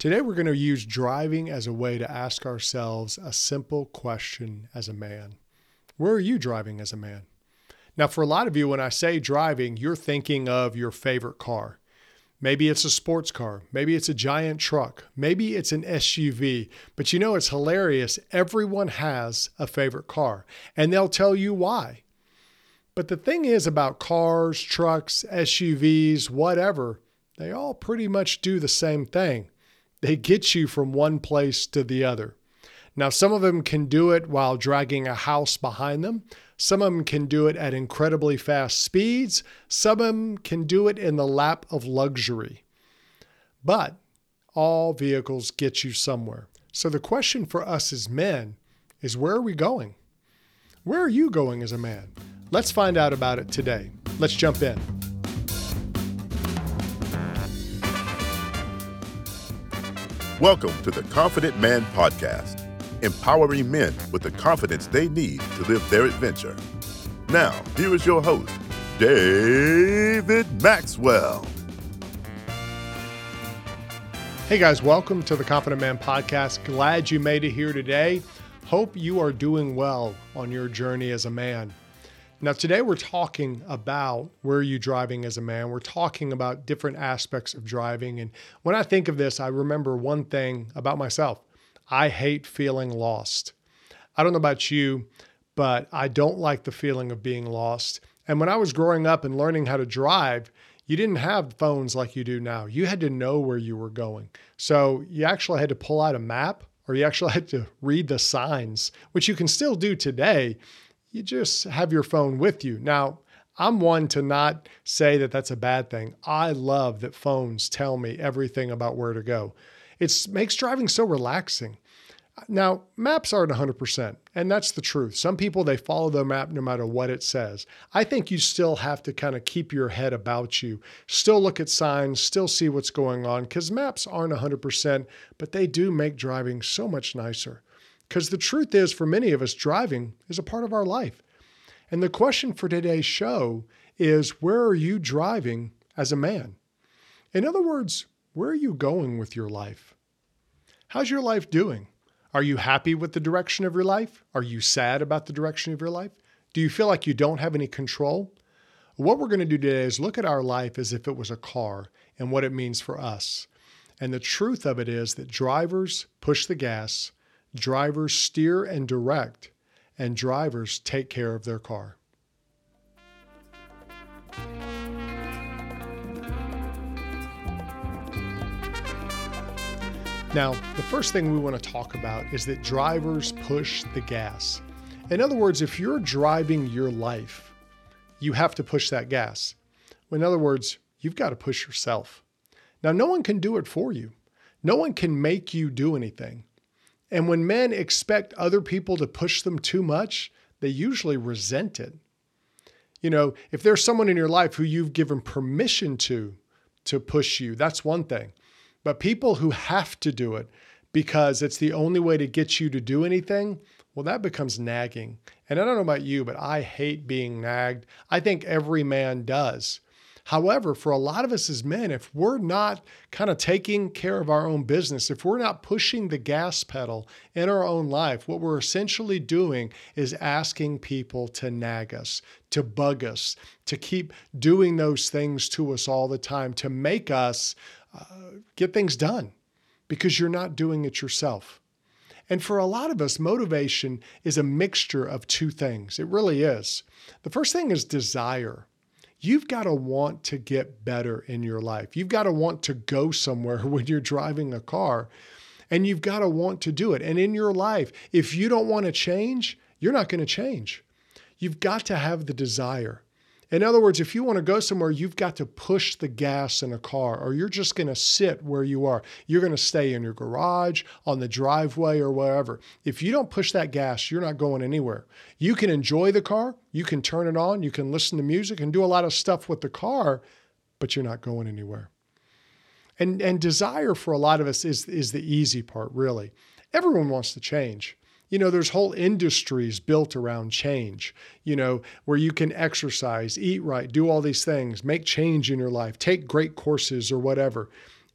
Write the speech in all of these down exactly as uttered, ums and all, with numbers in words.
Today, we're going to use driving as a way to ask ourselves a simple question as a man. Where are you driving as a man? Now, for a lot of you, when I say driving, you're thinking of your favorite car. Maybe it's a sports car. Maybe it's a giant truck. Maybe it's an S U V. But you know, it's hilarious. Everyone has a favorite car, and they'll tell you why. But the thing is about cars, trucks, S U Vs, whatever, they all pretty much do the same thing. They get you from one place to the other. Now, some of them can do it while dragging a house behind them. Some of them can do it at incredibly fast speeds. Some of them can do it in the lap of luxury. But all vehicles get you somewhere. So the question for us as men is, where are we going? Where are you going as a man? Let's find out about it today. Let's jump in. Welcome to the Confident Man Podcast, empowering men with the confidence they need to live their adventure. Now, here is your host, David Maxwell. Hey guys, welcome to the Confident Man Podcast. Glad you made it here today. Hope you are doing well on your journey as a man. Now, today we're talking about where are you driving as a man. We're talking about different aspects of driving. And when I think of this, I remember one thing about myself. I hate feeling lost. I don't know about you, but I don't like the feeling of being lost. And when I was growing up and learning how to drive, you didn't have phones like you do now. You had to know where you were going. So you actually had to pull out a map, or you actually had to read the signs, which you can still do today. You just have your phone with you. Now, I'm one to not say that that's a bad thing. I love that phones tell me everything about where to go. It makes driving so relaxing. Now, maps aren't one hundred percent, and that's the truth. Some people, they follow the map no matter what it says. I think you still have to kind of keep your head about you, still look at signs, still see what's going on, because maps aren't one hundred percent, but they do make driving so much nicer. Because the truth is, for many of us, driving is a part of our life. And the question for today's show is, where are you driving as a man? In other words, where are you going with your life? How's your life doing? Are you happy with the direction of your life? Are you sad about the direction of your life? Do you feel like you don't have any control? What we're going to do today is look at our life as if it was a car and what it means for us. And the truth of it is that drivers push the gas, drivers steer and direct, and drivers take care of their car. Now, the first thing we want to talk about is that drivers push the gas. In other words, if you're driving your life, you have to push that gas. In other words, you've got to push yourself. Now, no one can do it for you. No one can make you do anything. And when men expect other people to push them too much, they usually resent it. You know, if there's someone in your life who you've given permission to, to push you, that's one thing. But people who have to do it because it's the only way to get you to do anything, well, that becomes nagging. And I don't know about you, but I hate being nagged. I think every man does. However, for a lot of us as men, if we're not kind of taking care of our own business, if we're not pushing the gas pedal in our own life, what we're essentially doing is asking people to nag us, to bug us, to keep doing those things to us all the time, to make us uh, get things done, because you're not doing it yourself. And for a lot of us, motivation is a mixture of two things. It really is. The first thing is desire. You've got to want to get better in your life. You've got to want to go somewhere when you're driving a car, and you've got to want to do it. And in your life, if you don't want to change, you're not going to change. You've got to have the desire. In other words, if you want to go somewhere, you've got to push the gas in a car, or you're just going to sit where you are. You're going to stay in your garage, on the driveway, or wherever. If you don't push that gas, you're not going anywhere. You can enjoy the car. You can turn it on. You can listen to music and do a lot of stuff with the car, but you're not going anywhere. And, and desire for a lot of us is, is the easy part, really. Everyone wants to change. You know, there's whole industries built around change, you know, where you can exercise, eat right, do all these things, make change in your life, take great courses or whatever.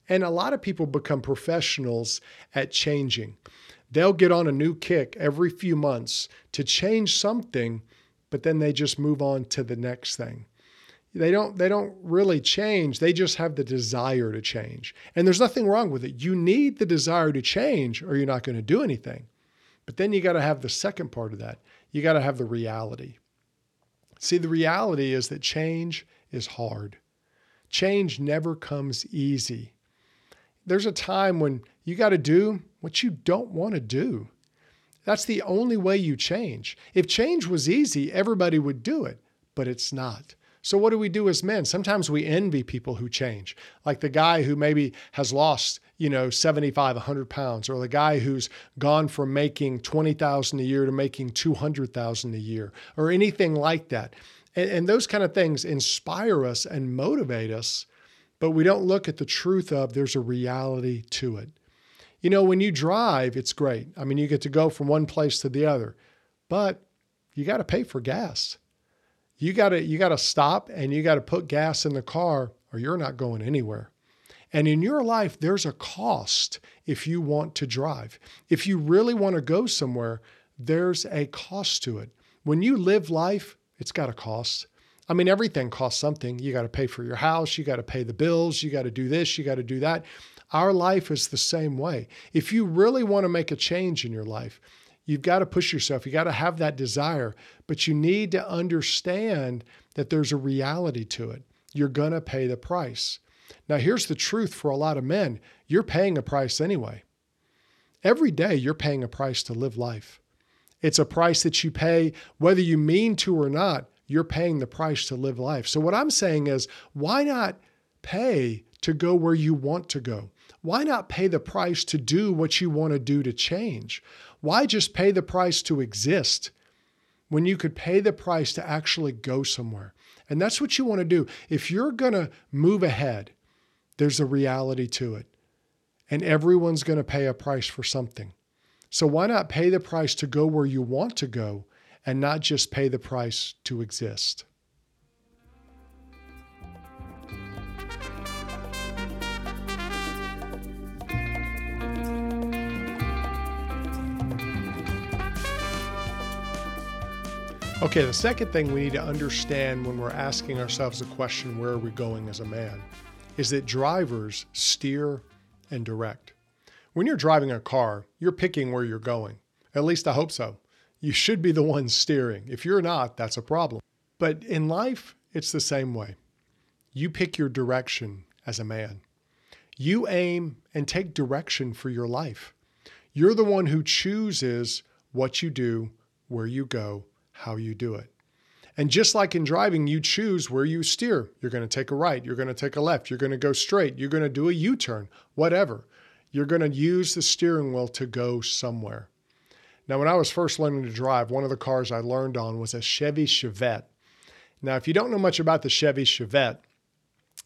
And a lot of people become professionals at changing. They'll get on a new kick every few months to change something, but then they just move on to the next thing. They don't, they don't really change. They just have the desire to change. And there's nothing wrong with it. You need the desire to change or you're not going to do anything. But then you got to have the second part of that. You got to have the reality. See, the reality is that change is hard. Change never comes easy. There's a time when you got to do what you don't want to do. That's the only way you change. If change was easy, everybody would do it, but it's not. So what do we do as men? Sometimes we envy people who change, like the guy who maybe has lost, you know, seventy-five, one hundred pounds, or the guy who's gone from making twenty thousand a year to making two hundred thousand a year, or anything like that. And, and those kind of things inspire us and motivate us, but we don't look at the truth of there's a reality to it. You know, when you drive, it's great. I mean, you get to go from one place to the other, but you got to pay for gas. You gotta, you gotta stop and you gotta put gas in the car or you're not going anywhere. And in your life, there's a cost if you want to drive. If you really want to go somewhere, there's a cost to it. When you live life, it's got a cost. I mean, everything costs something. You got to pay for your house. You got to pay the bills. You got to do this. You got to do that. Our life is the same way. If you really want to make a change in your life, you've got to push yourself. You got to have that desire, but you need to understand that there's a reality to it. You're going to pay the price. Now, here's the truth for a lot of men. You're paying a price anyway. Every day you're paying a price to live life. It's a price that you pay, whether you mean to or not, you're paying the price to live life. So what I'm saying is, why not pay to go where you want to go? Why not pay the price to do what you want to do to change? Why just pay the price to exist when you could pay the price to actually go somewhere? And that's what you want to do. If you're going to move ahead, there's a reality to it. And everyone's going to pay a price for something. So why not pay the price to go where you want to go and not just pay the price to exist? Okay, the second thing we need to understand when we're asking ourselves the question, where are we going as a man, is that drivers steer and direct. When you're driving a car, you're picking where you're going. At least I hope so. You should be the one steering. If you're not, that's a problem. But in life, it's the same way. You pick your direction as a man. You aim and take direction for your life. You're the one who chooses what you do, where you go, how you do it. And just like in driving, you choose where you steer. You're going to take a right. You're going to take a left. You're going to go straight. You're going to do a U-turn, whatever. You're going to use the steering wheel to go somewhere. Now, when I was first learning to drive, one of the cars I learned on was a Chevy Chevette. Now, if you don't know much about the Chevy Chevette,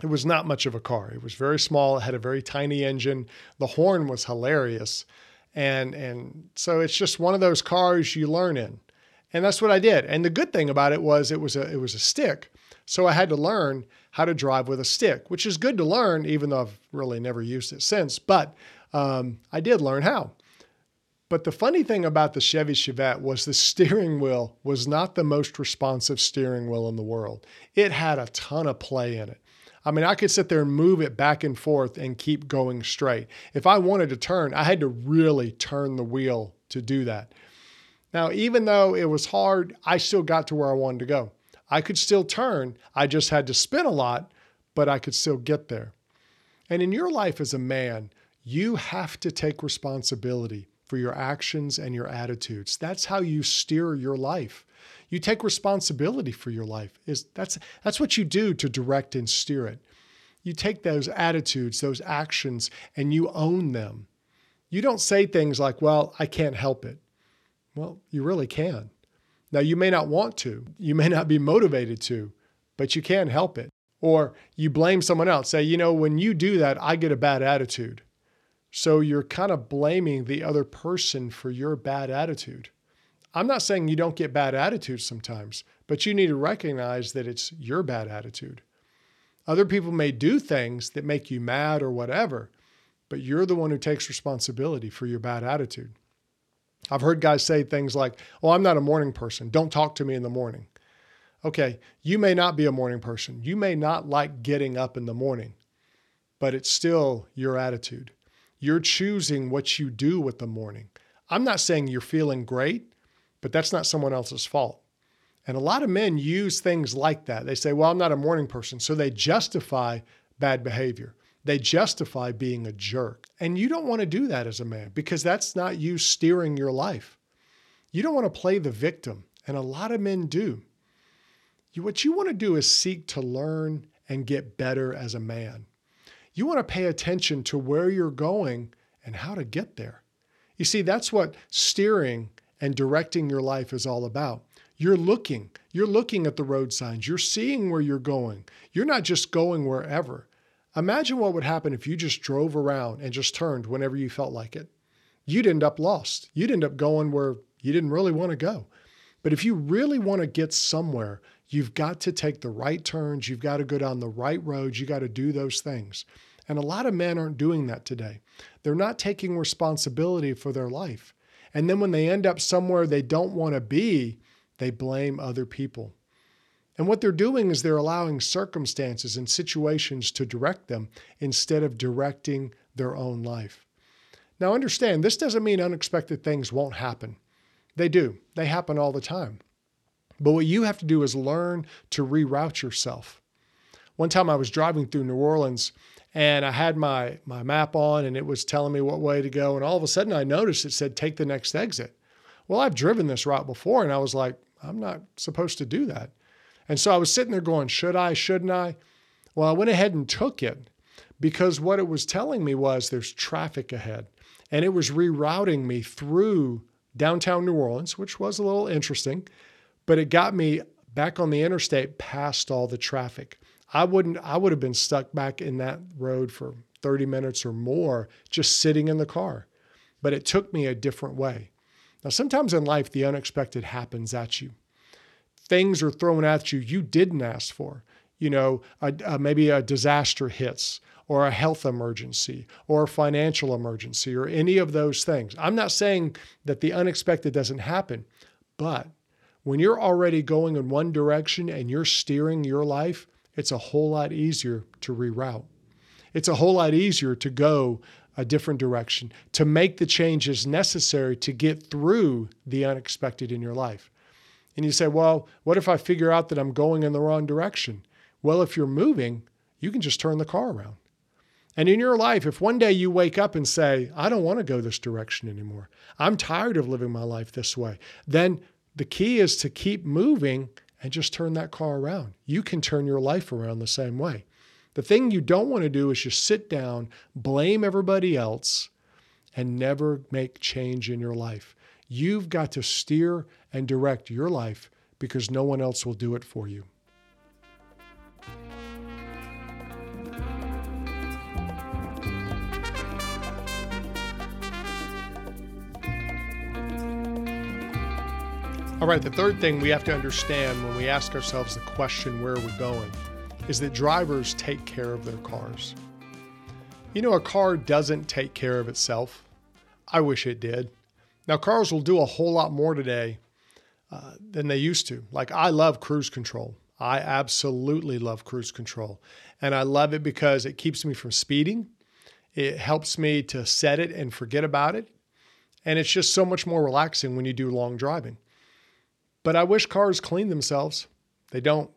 it was not much of a car. It was very small. It had a very tiny engine. The horn was hilarious. And, and so it's just one of those cars you learn in. And that's what I did. And the good thing about it was it was a, it was a stick. So I had to learn how to drive with a stick, which is good to learn, even though I've really never used it since, but um, I did learn how. But the funny thing about the Chevy Chevette was the steering wheel was not the most responsive steering wheel in the world. It had a ton of play in it. I mean, I could sit there and move it back and forth and keep going straight. If I wanted to turn, I had to really turn the wheel to do that. Now, even though it was hard, I still got to where I wanted to go. I could still turn. I just had to spin a lot, but I could still get there. And in your life as a man, you have to take responsibility for your actions and your attitudes. That's how you steer your life. You take responsibility for your life. That's, that's what you do to direct and steer it. You take those attitudes, those actions, and you own them. You don't say things like, well, I can't help it. Well, you really can. Now, you may not want to, you may not be motivated to, but you can help it. Or you blame someone else. Say, you know, when you do that, I get a bad attitude. So you're kind of blaming the other person for your bad attitude. I'm not saying you don't get bad attitudes sometimes, but you need to recognize that it's your bad attitude. Other people may do things that make you mad or whatever, but you're the one who takes responsibility for your bad attitude. I've heard guys say things like, oh, I'm not a morning person. Don't talk to me in the morning. Okay, you may not be a morning person. You may not like getting up in the morning, but it's still your attitude. You're choosing what you do with the morning. I'm not saying you're feeling great, but that's not someone else's fault. And a lot of men use things like that. They say, well, I'm not a morning person. So they justify bad behavior. They justify being a jerk. And you don't want to do that as a man, because that's not you steering your life. You don't want to play the victim. And a lot of men do. You, what you want to do is seek to learn and get better as a man. You want to pay attention to where you're going and how to get there. You see, that's what steering and directing your life is all about. You're looking. You're looking at the road signs. You're seeing where you're going. You're not just going wherever. Imagine what would happen if you just drove around and just turned whenever you felt like it. You'd end up lost. You'd end up going where you didn't really want to go. But if you really want to get somewhere, you've got to take the right turns. You've got to go down the right roads. You got to do those things. And a lot of men aren't doing that today. They're not taking responsibility for their life. And then when they end up somewhere they don't want to be, they blame other people. And what they're doing is they're allowing circumstances and situations to direct them instead of directing their own life. Now understand, this doesn't mean unexpected things won't happen. They do. They happen all the time. But what you have to do is learn to reroute yourself. One time I was driving through New Orleans and I had my, my map on and it was telling me what way to go. And all of a sudden I noticed it said, take the next exit. Well, I've driven this route before and I was like, I'm not supposed to do that. And so I was sitting there going, should I, shouldn't I? Well, I went ahead and took it because what it was telling me was there's traffic ahead and it was rerouting me through downtown New Orleans, which was a little interesting, but it got me back on the interstate past all the traffic. I wouldn't, I would have been stuck back in that road for thirty minutes or more just sitting in the car, but it took me a different way. Now, sometimes in life, the unexpected happens at you. Things are thrown at you you didn't ask for. You know, a, a, maybe a disaster hits or a health emergency or a financial emergency or any of those things. I'm not saying that the unexpected doesn't happen, but when you're already going in one direction and you're steering your life, it's a whole lot easier to reroute. It's a whole lot easier to go a different direction, to make the changes necessary to get through the unexpected in your life. And you say, well, what if I figure out that I'm going in the wrong direction? Well, if you're moving, you can just turn the car around. And in your life, if one day you wake up and say, I don't want to go this direction anymore, I'm tired of living my life this way, then the key is to keep moving and just turn that car around. You can turn your life around the same way. The thing you don't want to do is just sit down, blame everybody else, and never make change in your life. You've got to steer and direct your life because no one else will do it for you. All right, the third thing we have to understand when we ask ourselves the question, where are we going, is that drivers take care of their cars. You know, a car doesn't take care of itself. I wish it did. Now, cars will do a whole lot more today uh, than they used to. Like, I love cruise control. I absolutely love cruise control. And I love it because it keeps me from speeding. It helps me to set it and forget about it. And it's just so much more relaxing when you do long driving. But I wish cars cleaned themselves. They don't.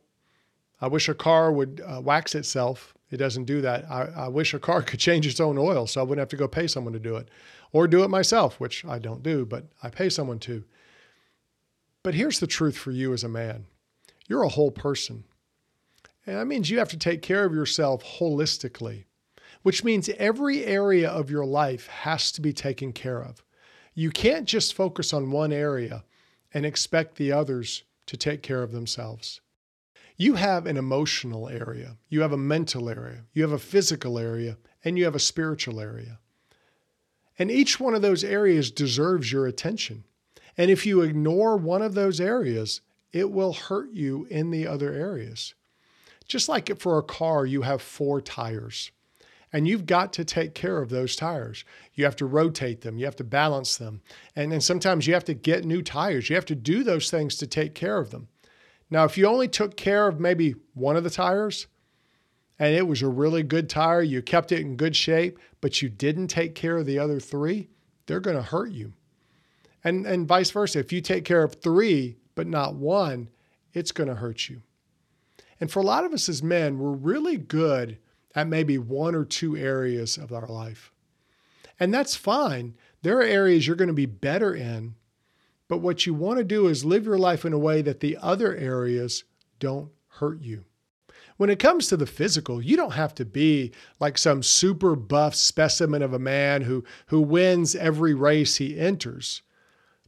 I wish a car would uh, wax itself. It doesn't do that. I, I wish a car could change its own oil so I wouldn't have to go pay someone to do it or do it myself, which I don't do, but I pay someone to. But here's the truth for you as a man. You're a whole person. And that means you have to take care of yourself holistically, which means every area of your life has to be taken care of. You can't just focus on one area and expect the others to take care of themselves. You have an emotional area, you have a mental area, you have a physical area, and you have a spiritual area. And each one of those areas deserves your attention. And if you ignore one of those areas, it will hurt you in the other areas. Just like for a car, you have four tires and you've got to take care of those tires. You have to rotate them. You have to balance them. And then sometimes you have to get new tires. You have to do those things to take care of them. Now, if you only took care of maybe one of the tires and it was a really good tire, you kept it in good shape, but you didn't take care of the other three, they're going to hurt you. And, and vice versa. If you take care of three, but not one, it's going to hurt you. And for a lot of us as men, we're really good at maybe one or two areas of our life. And that's fine. There are areas you're going to be better in, but what you want to do is live your life in a way that the other areas don't hurt you. When it comes to the physical, you don't have to be like some super buff specimen of a man who, who wins every race he enters.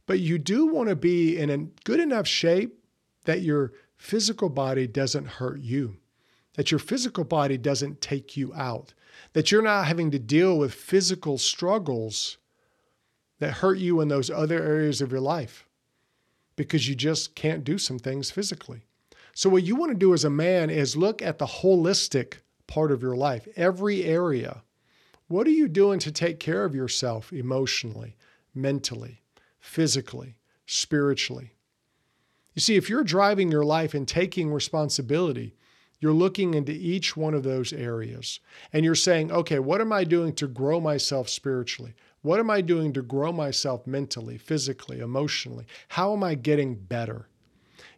But you do want to be in a good enough shape that your physical body doesn't hurt you, that your physical body doesn't take you out, that you're not having to deal with physical struggles that hurt you in those other areas of your life because you just can't do some things physically. So what you want to do as a man is look at the holistic part of your life, every area. What are you doing to take care of yourself emotionally, mentally, physically, spiritually? You see, if you're driving your life and taking responsibility, you're looking into each one of those areas and you're saying, okay, what am I doing to grow myself spiritually? What am I doing to grow myself mentally, physically, emotionally? How am I getting better?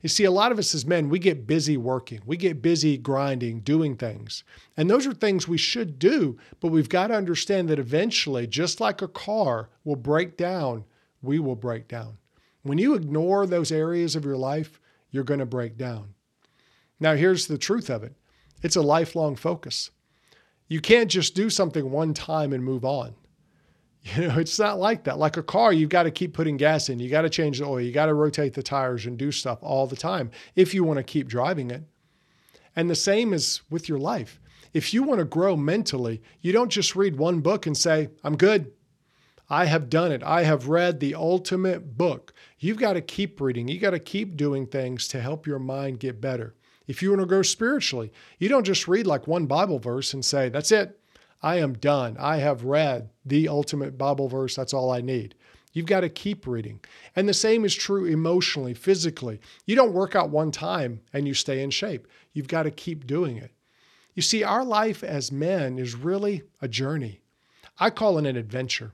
You see, a lot of us as men, we get busy working. We get busy grinding, doing things. And those are things we should do, but we've got to understand that eventually, just like a car will break down, we will break down. When you ignore those areas of your life, you're going to break down. Now, here's the truth of it. It's a lifelong focus. You can't just do something one time and move on. You know, it's not like that. Like a car, you've got to keep putting gas in. You got to change the oil. You got to rotate the tires and do stuff all the time if you want to keep driving it. And the same is with your life. If you want to grow mentally, you don't just read one book and say, I'm good. I have done it. I have read the ultimate book. You've got to keep reading. You got to keep doing things to help your mind get better. If you want to grow spiritually, you don't just read like one Bible verse and say, that's it. I am done. I have read the ultimate Bible verse. That's all I need. You've got to keep reading. And the same is true emotionally, physically. You don't work out one time and you stay in shape. You've got to keep doing it. You see, our life as men is really a journey. I call it an adventure.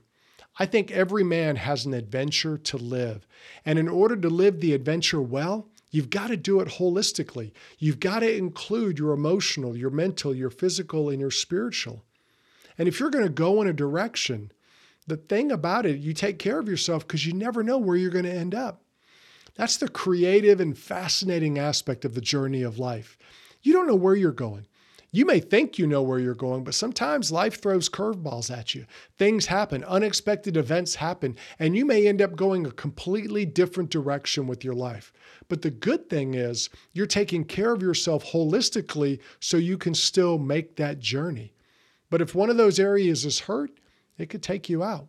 I think every man has an adventure to live. And in order to live the adventure well, you've got to do it holistically. You've got to include your emotional, your mental, your physical, and your spiritual. And if you're going to go in a direction, the thing about it, you take care of yourself because you never know where you're going to end up. That's the creative and fascinating aspect of the journey of life. You don't know where you're going. You may think you know where you're going, but sometimes life throws curveballs at you. Things happen, unexpected events happen, and you may end up going a completely different direction with your life. But the good thing is you're taking care of yourself holistically so you can still make that journey. But if one of those areas is hurt, it could take you out.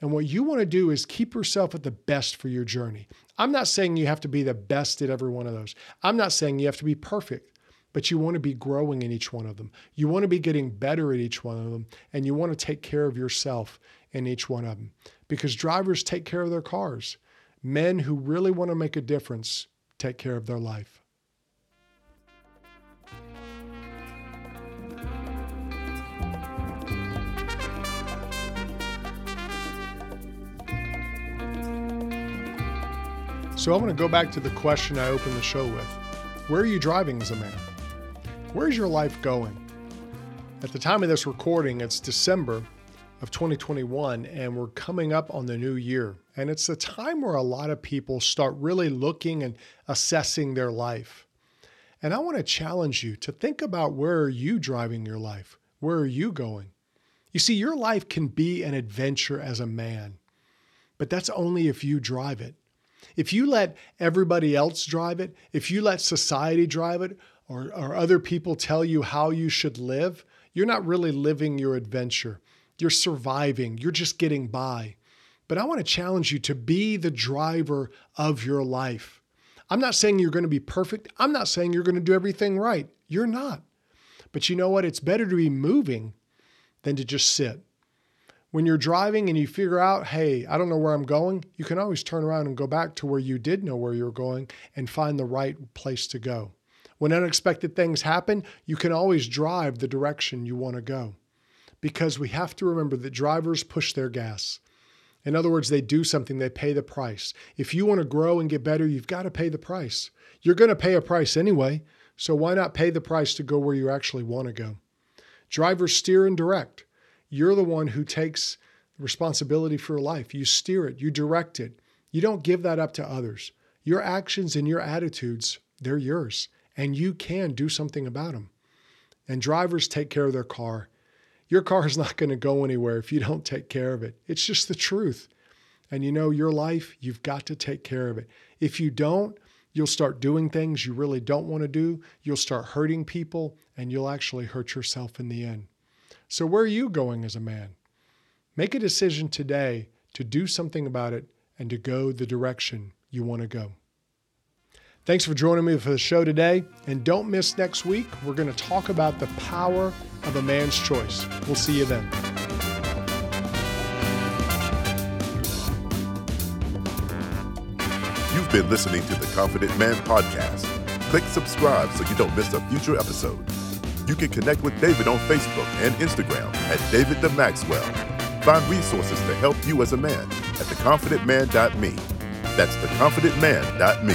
And what you want to do is keep yourself at the best for your journey. I'm not saying you have to be the best at every one of those. I'm not saying you have to be perfect, but you want to be growing in each one of them. You want to be getting better at each one of them, and you want to take care of yourself in each one of them. Because drivers take care of their cars. Men who really want to make a difference take care of their life. So I want to go back to the question I opened the show with. Where are you driving as a man? Where's your life going? At the time of this recording, it's December of twenty twenty-one, and we're coming up on the new year. And it's the time where a lot of people start really looking and assessing their life. And I want to challenge you to think about, where are you driving your life? Where are you going? You see, your life can be an adventure as a man, but that's only if you drive it. If you let everybody else drive it, if you let society drive it, or, or other people tell you how you should live, you're not really living your adventure. You're surviving. You're just getting by. But I want to challenge you to be the driver of your life. I'm not saying you're going to be perfect. I'm not saying you're going to do everything right. You're not. But you know what? It's better to be moving than to just sit. When you're driving and you figure out, hey, I don't know where I'm going, you can always turn around and go back to where you did know where you were going and find the right place to go. When unexpected things happen, you can always drive the direction you want to go, because we have to remember that drivers push their gas. In other words, they do something, they pay the price. If you want to grow and get better, you've got to pay the price. You're going to pay a price anyway, so why not pay the price to go where you actually want to go? Drivers steer and direct. You're the one who takes responsibility for your life. You steer it. You direct it. You don't give that up to others. Your actions and your attitudes, they're yours, and you can do something about them. And drivers take care of their car. Your car is not going to go anywhere if you don't take care of it. It's just the truth. And you know, your life, you've got to take care of it. If you don't, you'll start doing things you really don't want to do. You'll start hurting people, and you'll actually hurt yourself in the end. So where are you going as a man? Make a decision today to do something about it and to go the direction you want to go. Thanks for joining me for the show today. And don't miss next week. We're going to talk about the power of a man's choice. We'll see you then. You've been listening to the Confident Man Podcast. Click subscribe so you don't miss a future episode. You can connect with David on Facebook and Instagram at David the Maxwell. Find resources to help you as a man at the confident man dot me. That's the confident man dot me.